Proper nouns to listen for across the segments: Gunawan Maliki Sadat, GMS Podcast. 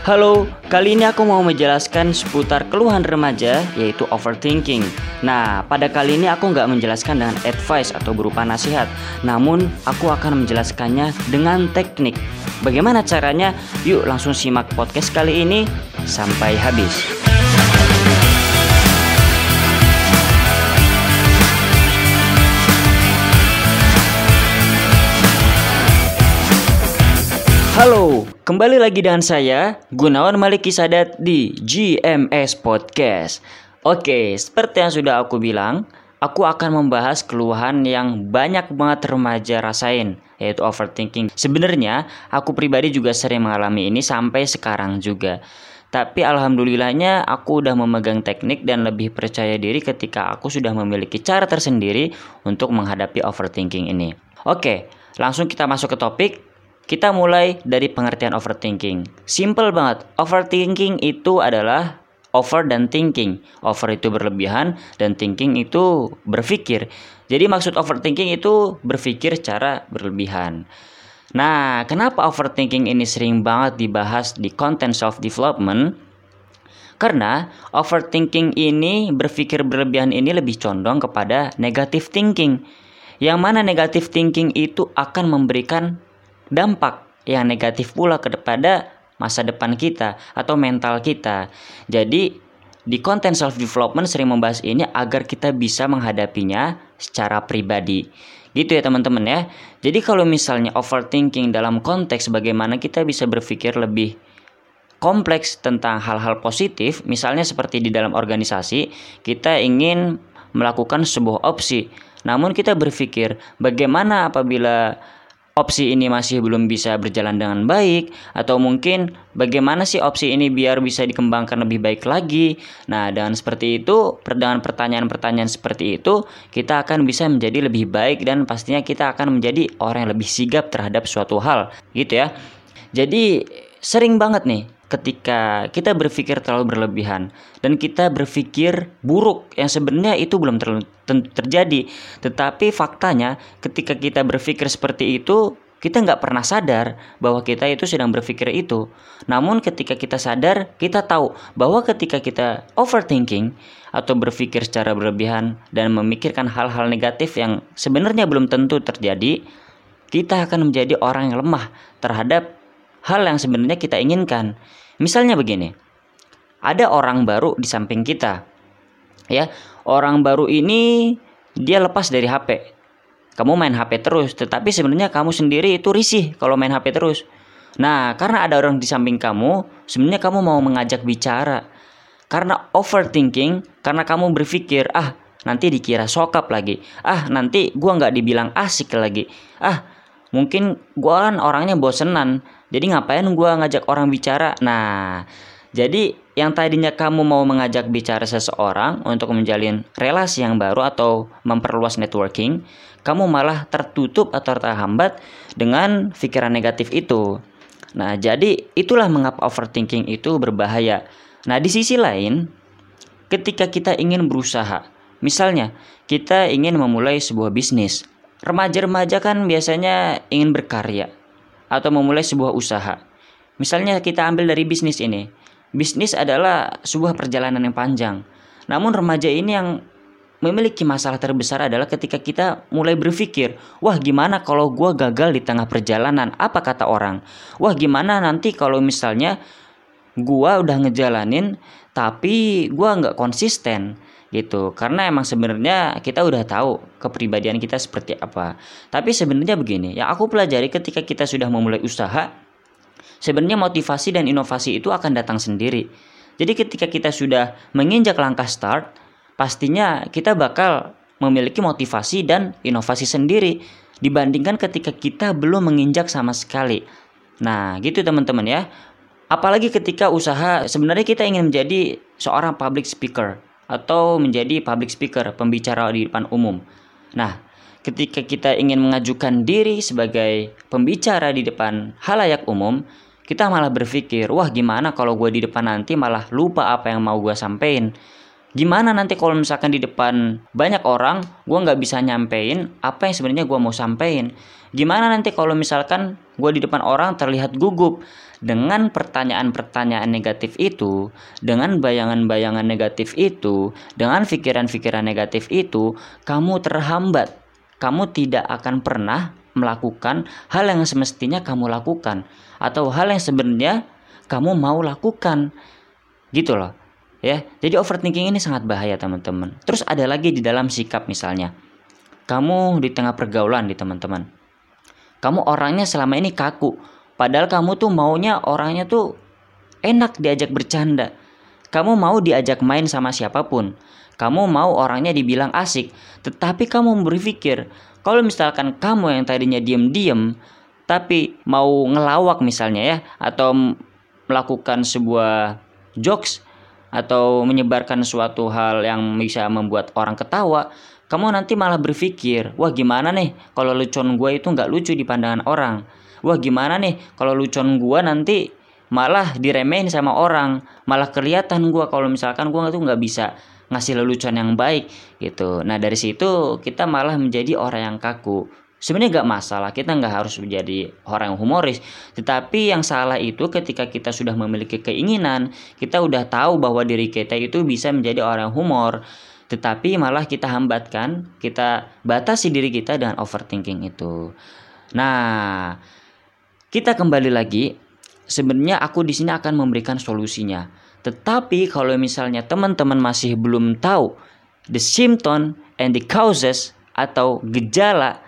Halo, kali ini aku mau menjelaskan seputar keluhan remaja, yaitu overthinking. Nah, pada kali ini aku nggak menjelaskan dengan advice atau berupa nasihat, namun aku akan menjelaskannya dengan teknik. Bagaimana caranya? Yuk langsung simak podcast kali ini sampai habis. Halo, kembali lagi dengan saya Gunawan Maliki Sadat di GMS Podcast. Oke, seperti yang sudah aku bilang, aku akan membahas keluhan yang banyak banget remaja rasain, yaitu overthinking. Sebenarnya aku pribadi juga sering mengalami ini sampai sekarang juga. Tapi alhamdulillahnya aku udah memegang teknik dan lebih percaya diri ketika aku sudah memiliki cara tersendiri untuk menghadapi overthinking ini. Oke, langsung kita masuk ke topik. Kita mulai dari pengertian overthinking. Simple banget. Overthinking itu adalah over dan thinking. Over itu berlebihan dan thinking itu berpikir. Jadi maksud overthinking itu berpikir secara berlebihan. Nah, kenapa overthinking ini sering banget dibahas di konten self-development? Karena overthinking ini, berpikir berlebihan ini lebih condong kepada negative thinking. Yang mana negative thinking itu akan memberikan dampak yang negatif pula kepada masa depan kita atau mental kita. Jadi di konten self-development sering membahas ini agar kita bisa menghadapinya secara pribadi. Gitu ya teman-teman ya. Jadi kalau misalnya overthinking dalam konteks bagaimana kita bisa berpikir lebih kompleks tentang hal-hal positif. Misalnya seperti di dalam organisasi, kita ingin melakukan sebuah opsi. Namun kita berpikir bagaimana apabila opsi ini masih belum bisa berjalan dengan baik, atau mungkin bagaimana sih opsi ini biar bisa dikembangkan lebih baik lagi. Nah, dengan seperti itu, dengan pertanyaan-pertanyaan seperti itu, kita akan bisa menjadi lebih baik dan pastinya kita akan menjadi orang yang lebih sigap terhadap suatu hal, gitu ya. Jadi sering banget nih ketika kita berpikir terlalu berlebihan dan kita berpikir buruk yang sebenarnya itu belum terjadi. Tetapi faktanya ketika kita berpikir seperti itu, kita nggak pernah sadar bahwa kita itu sedang berpikir itu. Namun ketika kita sadar, kita tahu bahwa ketika kita overthinking atau berpikir secara berlebihan dan memikirkan hal-hal negatif yang sebenarnya belum tentu terjadi, kita akan menjadi orang yang lemah terhadap hal yang sebenarnya kita inginkan. Misalnya begini, ada orang baru di samping kita, ya. Orang baru ini dia lepas dari HP. Kamu main HP terus, tetapi sebenarnya kamu sendiri itu risih kalau main HP terus. Nah, karena ada orang di samping kamu, sebenarnya kamu mau mengajak bicara. Karena overthinking, karena kamu berpikir, ah nanti dikira sokap lagi, ah nanti gua nggak dibilang asik lagi, ah mungkin gua kan orangnya bosenan, jadi ngapain gue ngajak orang bicara? Nah, jadi yang tadinya kamu mau mengajak bicara seseorang untuk menjalin relasi yang baru atau memperluas networking, kamu malah tertutup atau terhambat dengan pikiran negatif itu. Nah, jadi itulah mengapa overthinking itu berbahaya. Nah, di sisi lain, ketika kita ingin berusaha, misalnya kita ingin memulai sebuah bisnis, remaja-remaja kan biasanya ingin berkarya atau memulai sebuah usaha. Misalnya kita ambil dari bisnis ini. Bisnis adalah sebuah perjalanan yang panjang. Namun remaja ini yang memiliki masalah terbesar adalah ketika kita mulai berpikir, wah gimana kalau gue gagal di tengah perjalanan? Apa kata orang? Wah gimana nanti kalau misalnya gue udah ngejalanin tapi gue nggak konsisten? Gitu. Karena emang sebenarnya kita udah tahu kepribadian kita seperti apa. Tapi sebenarnya begini, yang aku pelajari ketika kita sudah memulai usaha, sebenarnya motivasi dan inovasi itu akan datang sendiri. Jadi ketika kita sudah menginjak langkah start, pastinya kita bakal memiliki motivasi dan inovasi sendiri dibandingkan ketika kita belum menginjak sama sekali. Nah, gitu teman-teman ya. Apalagi ketika usaha, sebenarnya kita ingin menjadi seorang public speaker atau menjadi public speaker, pembicara di depan umum. Nah, ketika kita ingin mengajukan diri sebagai pembicara di depan halayak umum, kita malah berpikir, wah gimana kalau gue di depan nanti malah lupa apa yang mau gue sampein. Gimana nanti kalau misalkan di depan banyak orang, gue gak bisa nyampein apa yang sebenarnya gue mau sampein. Gimana nanti kalau misalkan gue di depan orang terlihat gugup. Dengan pertanyaan-pertanyaan negatif itu, dengan bayangan-bayangan negatif itu, dengan pikiran-pikiran negatif itu, kamu terhambat. Kamu tidak akan pernah melakukan hal yang semestinya kamu lakukan, atau hal yang sebenarnya kamu mau lakukan. Gitu loh. Ya, jadi overthinking ini sangat bahaya, teman-teman. Terus ada lagi di dalam sikap, misalnya kamu di tengah pergaulan nih, teman-teman. Kamu orangnya selama ini kaku, padahal kamu tuh maunya orangnya tuh enak diajak bercanda. Kamu mau diajak main sama siapapun. Kamu mau orangnya dibilang asik, tetapi kamu berpikir kalau misalkan kamu yang tadinya diam-diam tapi mau ngelawak misalnya ya, atau melakukan sebuah jokes atau menyebarkan suatu hal yang bisa membuat orang ketawa, kamu nanti malah berpikir, wah gimana nih kalau lucon gue itu gak lucu di pandangan orang. Wah gimana nih kalau lucon gue nanti malah diremehin sama orang, malah kelihatan gue kalau misalkan gue tuh gak bisa ngasih lelucon yang baik gitu. Nah dari situ kita malah menjadi orang yang kaku. Sebenarnya gak masalah, kita gak harus menjadi orang yang humoris. Tetapi yang salah itu ketika kita sudah memiliki keinginan, kita udah tahu bahwa diri kita itu bisa menjadi orang yang humor, tetapi malah kita hambatkan, kita batasi diri kita dengan overthinking itu. Nah, kita kembali lagi. Sebenarnya aku di sini akan memberikan solusinya. Tetapi kalau misalnya teman-teman masih belum tahu the symptom and the causes atau gejala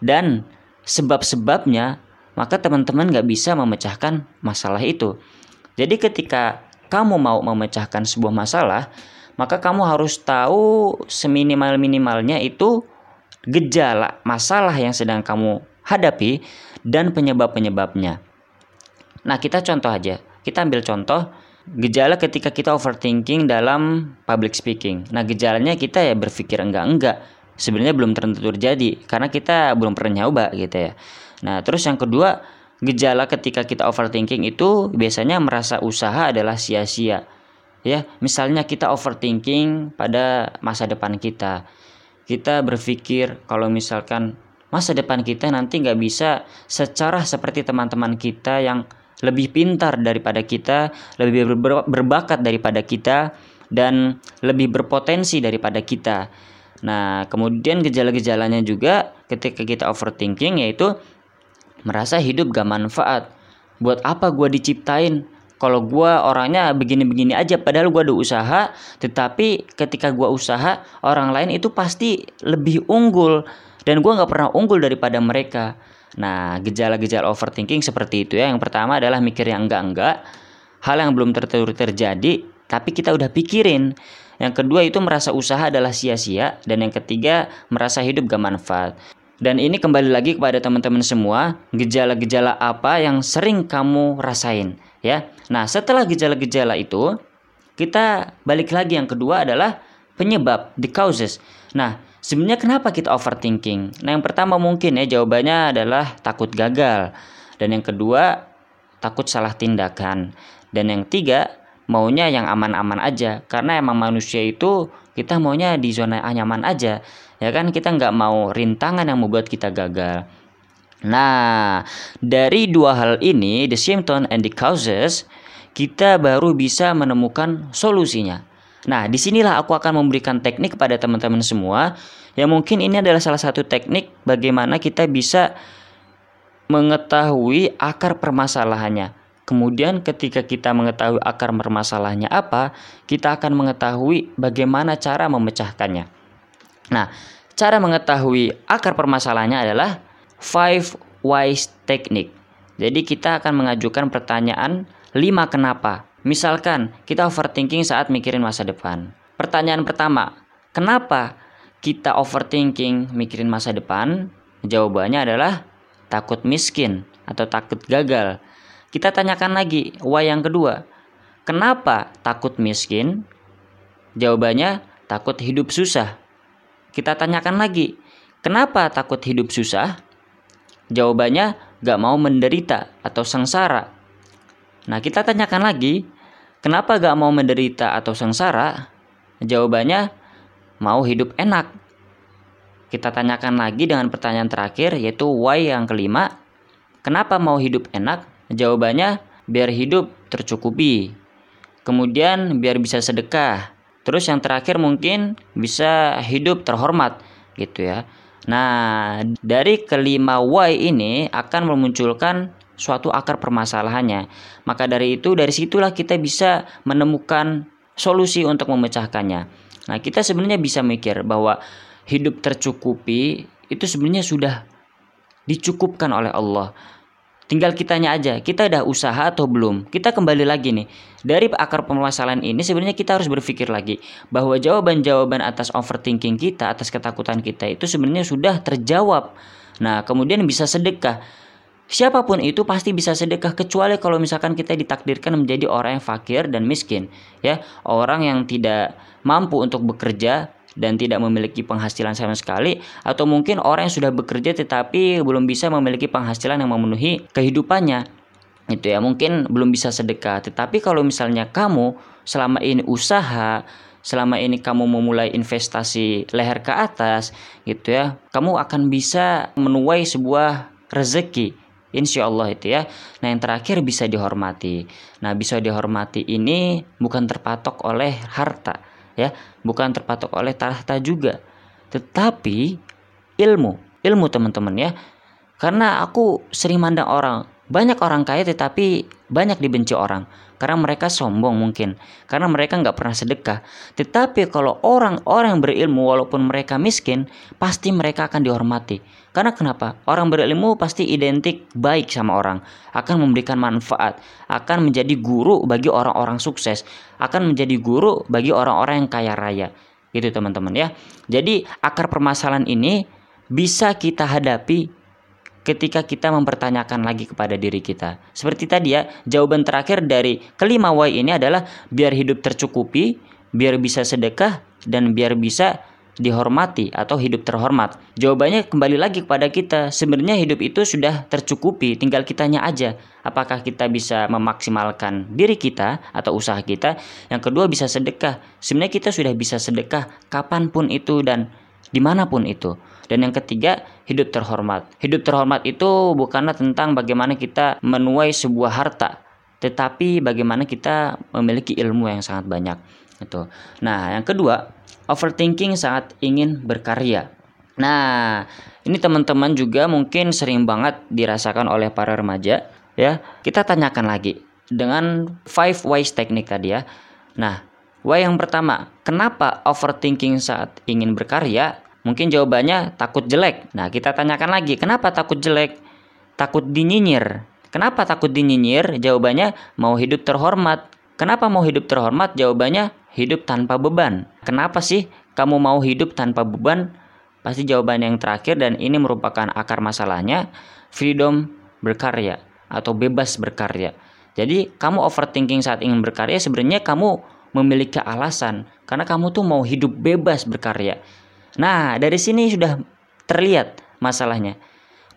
dan sebab-sebabnya, maka teman-teman gak bisa memecahkan masalah itu. Jadi ketika kamu mau memecahkan sebuah masalah, maka kamu harus tahu seminimal-minimalnya itu gejala masalah yang sedang kamu hadapi dan penyebab-penyebabnya. Nah kita contoh aja, kita ambil contoh gejala ketika kita overthinking dalam public speaking. Nah gejalanya kita ya berpikir enggak-enggak, sebenarnya belum tentu terjadi karena kita belum pernah nyoba gitu ya. Nah terus yang kedua, gejala ketika kita overthinking itu biasanya merasa usaha adalah sia-sia. Ya misalnya kita overthinking pada masa depan kita. Kita berpikir kalau misalkan masa depan kita nanti gak bisa secara seperti teman-teman kita yang lebih pintar daripada kita, lebih berbakat daripada kita, dan lebih berpotensi daripada kita. Nah, kemudian gejala-gejalanya juga ketika kita overthinking yaitu merasa hidup gak manfaat. Buat apa gue diciptain? Kalau gue orangnya begini-begini aja, padahal gue ada usaha, tetapi ketika gue usaha, orang lain itu pasti lebih unggul, dan gue gak pernah unggul daripada mereka. Nah, gejala-gejala overthinking seperti itu ya. Yang pertama adalah mikir yang enggak-enggak, hal yang belum terjadi, tapi kita udah pikirin. Yang kedua itu merasa usaha adalah sia-sia. Dan yang ketiga merasa hidup gak manfaat. Dan ini kembali lagi kepada teman-teman semua, gejala-gejala apa yang sering kamu rasain ya. Nah setelah gejala-gejala itu, kita balik lagi yang kedua adalah penyebab, the causes. Nah sebenarnya kenapa kita overthinking? Nah yang pertama mungkin ya jawabannya adalah takut gagal. Dan yang kedua takut salah tindakan. Dan yang tiga maunya yang aman-aman aja, karena emang manusia itu kita maunya di zona nyaman aja, ya kan, kita nggak mau rintangan yang membuat kita gagal. Nah, dari dua hal ini, the symptom and the causes, kita baru bisa menemukan solusinya. Nah, disinilah aku akan memberikan teknik kepada teman-teman semua, yang mungkin ini adalah salah satu teknik bagaimana kita bisa mengetahui akar permasalahannya. Kemudian ketika kita mengetahui akar permasalahannya apa, kita akan mengetahui bagaimana cara memecahkannya. Nah, cara mengetahui akar permasalahannya adalah 5 whys teknik. Jadi kita akan mengajukan pertanyaan 5 kenapa. Misalkan kita overthinking saat mikirin masa depan. Pertanyaan pertama, kenapa kita overthinking mikirin masa depan? Jawabannya adalah takut miskin atau takut gagal. Kita tanyakan lagi, why yang kedua, kenapa takut miskin? Jawabannya takut hidup susah. Kita tanyakan lagi, kenapa takut hidup susah? Jawabannya gak mau menderita atau sengsara. Nah kita tanyakan lagi, kenapa gak mau menderita atau sengsara? Jawabannya mau hidup enak. Kita tanyakan lagi dengan pertanyaan terakhir, yaitu why yang kelima, kenapa mau hidup enak? Jawabannya biar hidup tercukupi, kemudian biar bisa sedekah, terus yang terakhir mungkin bisa hidup terhormat gitu ya. Nah, dari kelima why ini akan memunculkan suatu akar permasalahannya. Maka dari situlah kita bisa menemukan solusi untuk memecahkannya. Nah, kita sebenarnya bisa mikir bahwa hidup tercukupi itu sebenarnya sudah dicukupkan oleh Allah. Tinggal kitanya aja, kita udah usaha atau belum. Kita kembali lagi nih, dari akar permasalahan ini sebenarnya kita harus berpikir lagi bahwa jawaban-jawaban atas overthinking kita, atas ketakutan kita itu sebenarnya sudah terjawab. Nah, kemudian bisa sedekah. Siapapun itu pasti bisa sedekah, kecuali kalau misalkan kita ditakdirkan menjadi orang yang fakir dan miskin, ya, orang yang tidak mampu untuk bekerja dan tidak memiliki penghasilan sama sekali, atau mungkin orang yang sudah bekerja tetapi belum bisa memiliki penghasilan yang memenuhi kehidupannya. Itu ya, mungkin belum bisa sedekah. Tetapi kalau misalnya kamu selama ini usaha, selama ini kamu memulai investasi leher ke atas gitu ya, kamu akan bisa menuai sebuah rezeki, insya Allah itu ya. Nah, yang terakhir bisa dihormati. Nah, bisa dihormati ini bukan terpatok oleh harta, ya, bukan terpatok oleh tahta juga, tetapi ilmu teman-teman ya. Karena aku sering mandang orang, banyak orang kaya tetapi banyak dibenci orang karena mereka sombong, mungkin karena mereka nggak pernah sedekah. Tetapi kalau orang-orang yang berilmu walaupun mereka miskin, pasti mereka akan dihormati. Karena kenapa? Orang berilmu pasti identik baik sama orang, akan memberikan manfaat, akan menjadi guru bagi orang-orang sukses, akan menjadi guru bagi orang-orang yang kaya raya. Gitu teman-teman ya. Jadi akar permasalahan ini bisa kita hadapi ketika kita mempertanyakan lagi kepada diri kita. Seperti tadi ya, jawaban terakhir dari kelima why ini adalah biar hidup tercukupi, biar bisa sedekah, dan biar bisa dihormati atau hidup terhormat. Jawabannya kembali lagi kepada kita. Sebenarnya hidup itu sudah tercukupi, tinggal kitanya aja. Apakah kita bisa memaksimalkan diri kita atau usaha kita? Yang kedua bisa sedekah. Sebenarnya kita sudah bisa sedekah kapanpun itu dan dimanapun itu. Dan yang ketiga, hidup terhormat. Hidup terhormat itu bukanlah tentang bagaimana kita menuai sebuah harta, tetapi bagaimana kita memiliki ilmu yang sangat banyak itu. Nah, yang kedua, overthinking sangat ingin berkarya. Nah, ini teman-teman juga mungkin sering banget dirasakan oleh para remaja ya. Kita tanyakan lagi dengan 5 whys teknik tadi ya. Nah, why yang pertama, kenapa overthinking saat ingin berkarya? Mungkin jawabannya takut jelek. Nah, kita tanyakan lagi, kenapa takut jelek? Takut dinyinyir. Kenapa takut dinyinyir? Jawabannya mau hidup terhormat. Kenapa mau hidup terhormat? Jawabannya hidup tanpa beban. Kenapa sih kamu mau hidup tanpa beban? Pasti jawaban yang terakhir, dan ini merupakan akar masalahnya, freedom berkarya atau bebas berkarya. Jadi kamu overthinking saat ingin berkarya, sebenarnya kamu memiliki alasan karena kamu tuh mau hidup bebas berkarya. Nah, dari sini sudah terlihat masalahnya,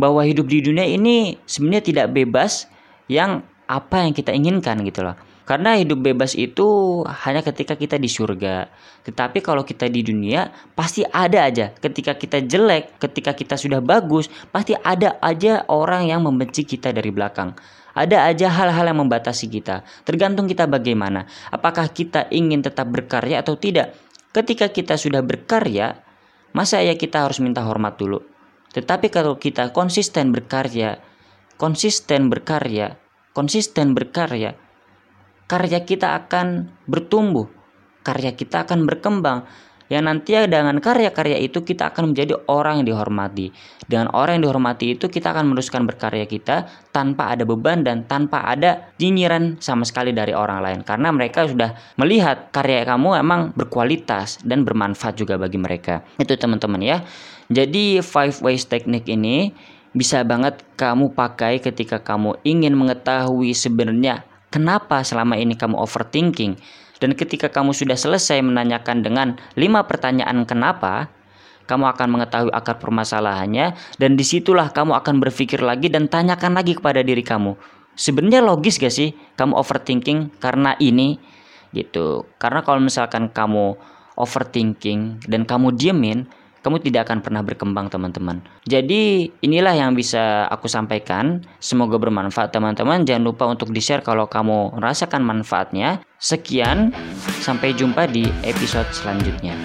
bahwa hidup di dunia ini sebenarnya tidak bebas yang apa yang kita inginkan gitu loh. Karena hidup bebas itu hanya ketika kita di surga. Tetapi kalau kita di dunia, pasti ada aja ketika kita jelek, ketika kita sudah bagus, pasti ada aja orang yang membenci kita dari belakang. Ada aja hal-hal yang membatasi kita. Tergantung kita bagaimana, apakah kita ingin tetap berkarya atau tidak. Ketika kita sudah berkarya, masa ya kita harus minta hormat dulu. Tetapi kalau kita konsisten berkarya, karya kita akan bertumbuh, karya kita akan berkembang. Yang nantinya dengan karya-karya itu kita akan menjadi orang yang dihormati. Dengan orang yang dihormati itu kita akan meneruskan berkarya kita tanpa ada beban dan tanpa ada nyinyiran sama sekali dari orang lain. Karena mereka sudah melihat karya kamu emang berkualitas dan bermanfaat juga bagi mereka. Itu teman-teman ya. Jadi 5 ways teknik ini bisa banget kamu pakai ketika kamu ingin mengetahui sebenarnya kenapa selama ini kamu overthinking. Dan ketika kamu sudah selesai menanyakan dengan 5 pertanyaan kenapa, kamu akan mengetahui akar permasalahannya. Dan disitulah kamu akan berpikir lagi dan tanyakan lagi kepada diri kamu. Sebenarnya logis gak sih kamu overthinking karena ini? Gitu. Karena kalau misalkan kamu overthinking dan kamu diemin, kamu tidak akan pernah berkembang, teman-teman. Jadi inilah yang bisa aku sampaikan. Semoga bermanfaat, teman-teman. Jangan lupa untuk di-share kalau kamu merasakan manfaatnya. Sekian, sampai jumpa di episode selanjutnya.